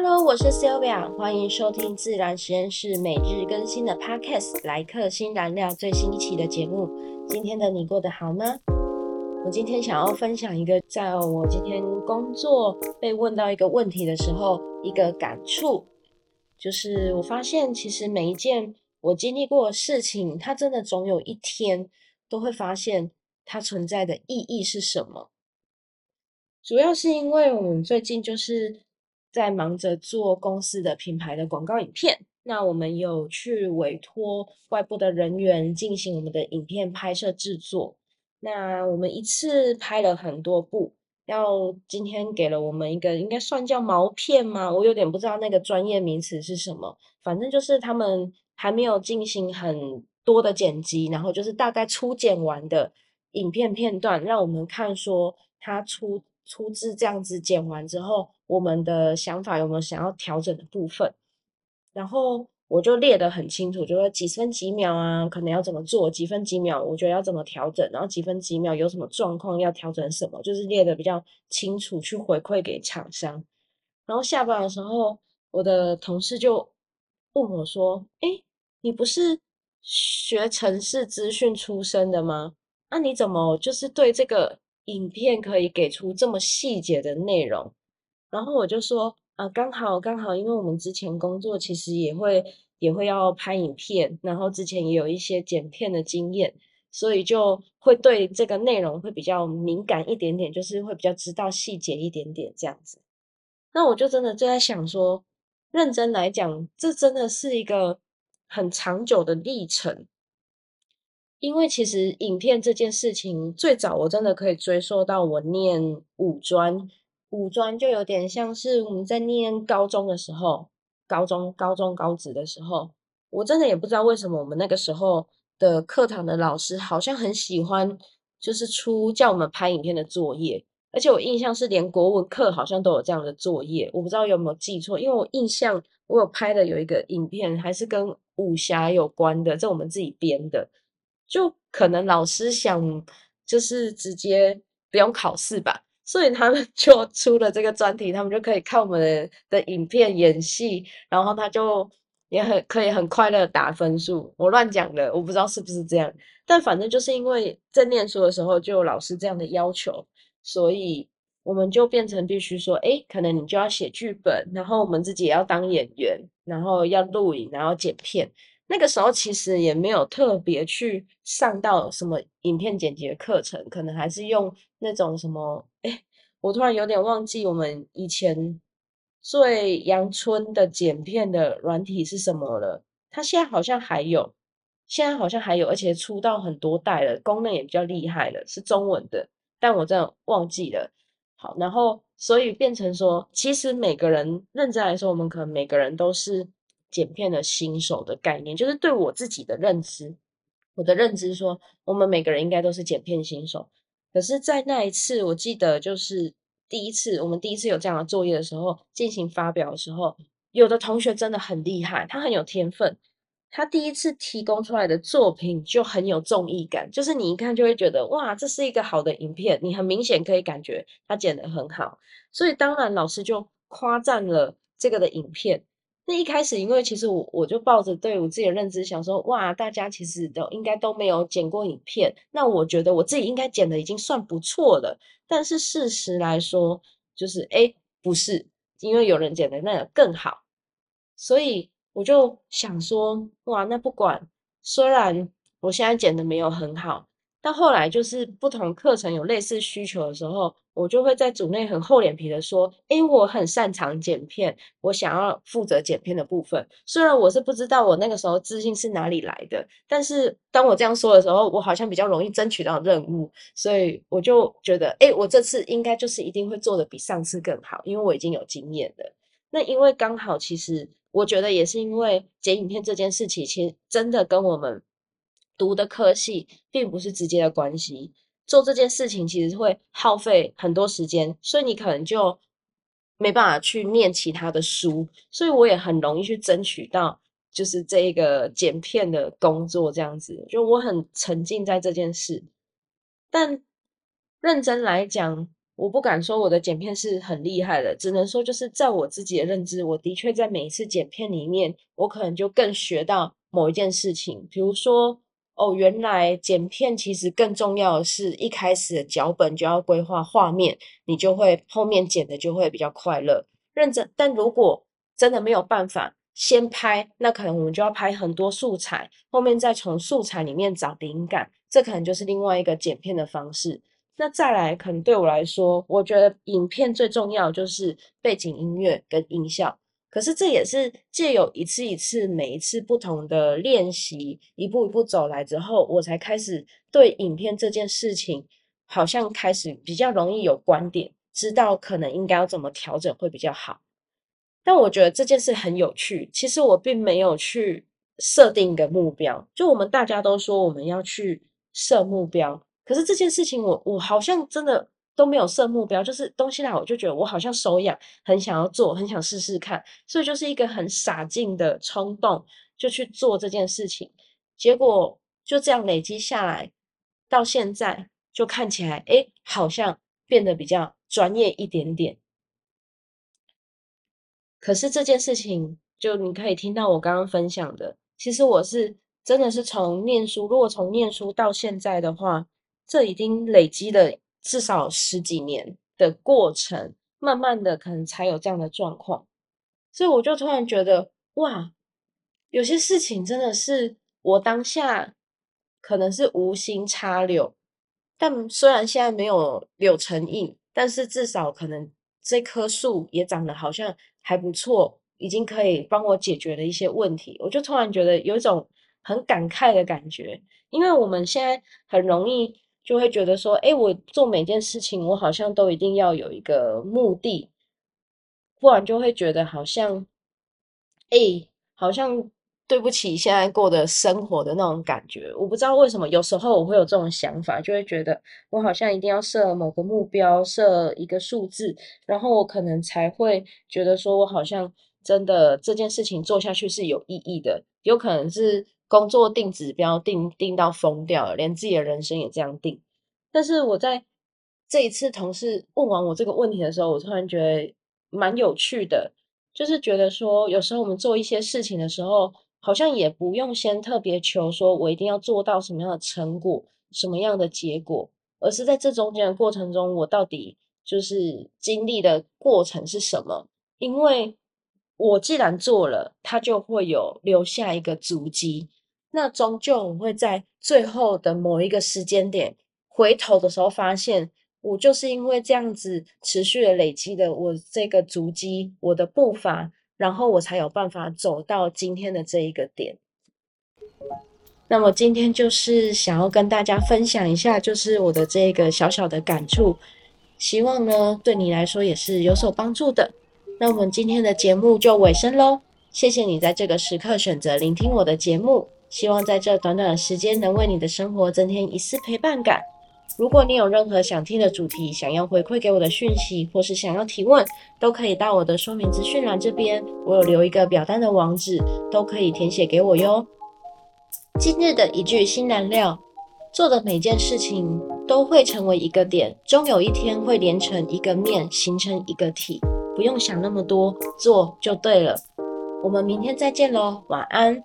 Hello， 我是 Sylvia， 欢迎收听自然实验室每日更新的 Podcast 来客新燃料最新一期的节目。今天的你过得好吗？我今天想要分享一个在我今天工作被问到一个问题的时候一个感触，就是我发现其实每一件我经历过的事情，它真的总有一天都会发现它存在的意义是什么。主要是因为我们最近就是在忙着做公司的品牌的广告影片，那我们有去委托外部的人员进行我们的影片拍摄制作，那我们一次拍了很多部，要今天给了我们一个应该算叫毛片吗？我有点不知道那个专业名词是什么，反正就是他们还没有进行很多的剪辑，然后就是大概初剪完的影片片段让我们看，说它出自这样子剪完之后我们的想法有没有想要调整的部分，然后我就列得很清楚，就说几分几秒啊可能要怎么做，几分几秒我觉得要怎么调整，然后几分几秒有什么状况要调整什么，就是列得比较清楚去回馈给厂商。然后下班的时候我的同事就问我说，你不是学程式资讯出身的吗？那你怎么就是对这个影片可以给出这么细节的内容？然后我就说刚好因为我们之前工作其实也会要拍影片，然后之前也有一些剪片的经验，所以就会对这个内容会比较敏感一点点，就是会比较知道细节一点点这样子。那我就真的就在想说，认真来讲这真的是一个很长久的历程，因为其实影片这件事情最早我真的可以追溯到我念五专，就有点像是我们在念高中的时候，高职的时候，我真的也不知道为什么我们那个时候的课堂的老师好像很喜欢就是出叫我们拍影片的作业，而且我印象是连国文课好像都有这样的作业，我不知道有没有记错，因为我印象我有拍的有一个影片还是跟武侠有关的，这我们自己编的，就可能老师想就是直接不用考试吧，所以他们就出了这个专题，他们就可以看我们的影片演戏，然后他就也可以很快乐打分数。我乱讲的，我不知道是不是这样，但反正就是因为在念书的时候就有老师这样的要求，所以我们就变成必须说可能你就要写剧本，然后我们自己也要当演员，然后要录影，然后剪片。那个时候其实也没有特别去上到什么影片剪辑的课程，可能还是用那种什么我突然有点忘记我们以前最阳春的剪片的软体是什么了，它现在好像还有，而且出到很多代了，功能也比较厉害了，是中文的，但我真的忘记了。好，然后所以变成说其实每个人认真来说，我们可能每个人都是剪片的新手的概念，就是对我自己的认知，我的认知说我们每个人应该都是剪片新手。可是在那一次我记得就是我们第一次有这样的作业的时候，进行发表的时候，有的同学真的很厉害，他很有天分，他第一次提供出来的作品就很有综艺感，就是你一看就会觉得哇这是一个好的影片，你很明显可以感觉他剪得很好，所以当然老师就夸赞了这个的影片。那一开始因为其实我就抱着对我自己的认知想说，哇大家其实应该都没有剪过影片，那我觉得我自己应该剪的已经算不错了，但是事实来说就是不是，因为有人剪的那个更好，所以我就想说哇那不管，虽然我现在剪的没有很好，但后来就是不同课程有类似需求的时候，我就会在组内很厚脸皮的说我很擅长剪片，我想要负责剪片的部分，虽然我是不知道我那个时候自信是哪里来的，但是当我这样说的时候我好像比较容易争取到任务，所以我就觉得我这次应该就是一定会做的比上次更好，因为我已经有经验了。那因为刚好其实我觉得也是因为剪影片这件事情其实真的跟我们读的科系并不是直接的关系，做这件事情其实会耗费很多时间，所以你可能就没办法去念其他的书，所以我也很容易去争取到就是这个剪片的工作这样子，就我很沉浸在这件事。但认真来讲我不敢说我的剪片是很厉害的，只能说就是在我自己的认知，我的确在每一次剪片里面，我可能就更学到某一件事情，比如说哦，原来剪片其实更重要的是一开始的脚本就要规划画面，你就会后面剪的就会比较快乐认真。但如果真的没有办法先拍，那可能我们就要拍很多素材，后面再从素材里面找灵感，这可能就是另外一个剪片的方式。那再来可能对我来说，我觉得影片最重要就是背景音乐跟音效，可是这也是藉由一次一次每一次不同的练习，一步一步走来之后，我才开始对影片这件事情好像开始比较容易有观点，知道可能应该要怎么调整会比较好。但我觉得这件事很有趣，其实我并没有去设定一个目标，就我们大家都说我们要去设目标，可是这件事情我好像真的都没有设目标，就是东西来我就觉得我好像手痒，很想要做，很想试试看，所以就是一个很傻劲的冲动就去做这件事情，结果就这样累积下来，到现在就看起来诶好像变得比较专业一点点。可是这件事情就你可以听到我刚刚分享的，其实我是真的是从念书，如果从念书到现在的话，这已经累积了至少十几年的过程，慢慢的可能才有这样的状况。所以我就突然觉得哇，有些事情真的是我当下可能是无心插柳，但虽然现在没有柳成荫，但是至少可能这棵树也长得好像还不错，已经可以帮我解决了一些问题。我就突然觉得有一种很感慨的感觉，因为我们现在很容易就会觉得说诶，我做每件事情我好像都一定要有一个目的，不然就会觉得好像诶，好像对不起现在过的生活的那种感觉。我不知道为什么有时候我会有这种想法，就会觉得我好像一定要设某个目标，设一个数字，然后我可能才会觉得说我好像真的这件事情做下去是有意义的。有可能是工作定指标定到疯掉了，连自己的人生也这样定。但是我在这一次同事问完我这个问题的时候，我突然觉得蛮有趣的，就是觉得说有时候我们做一些事情的时候，好像也不用先特别求说我一定要做到什么样的成果，什么样的结果，而是在这中间的过程中，我到底就是经历的过程是什么。因为我既然做了，它就会有留下一个足迹，那终究我会在最后的某一个时间点回头的时候发现，我就是因为这样子持续的累积的我这个足迹，我的步伐，然后我才有办法走到今天的这一个点。那么今天就是想要跟大家分享一下，就是我的这个小小的感触，希望呢对你来说也是有所帮助的。那我们今天的节目就尾声咯，谢谢你在这个时刻选择聆听我的节目，希望在这短短的时间能为你的生活增添一丝陪伴感。如果你有任何想听的主题，想要回馈给我的讯息，或是想要提问，都可以到我的说明资讯栏这边，我有留一个表单的网址，都可以填写给我哟。今日的一句新燃料，做的每件事情都会成为一个点，终有一天会连成一个面，形成一个体，不用想那么多，做就对了。我们明天再见咯，晚安。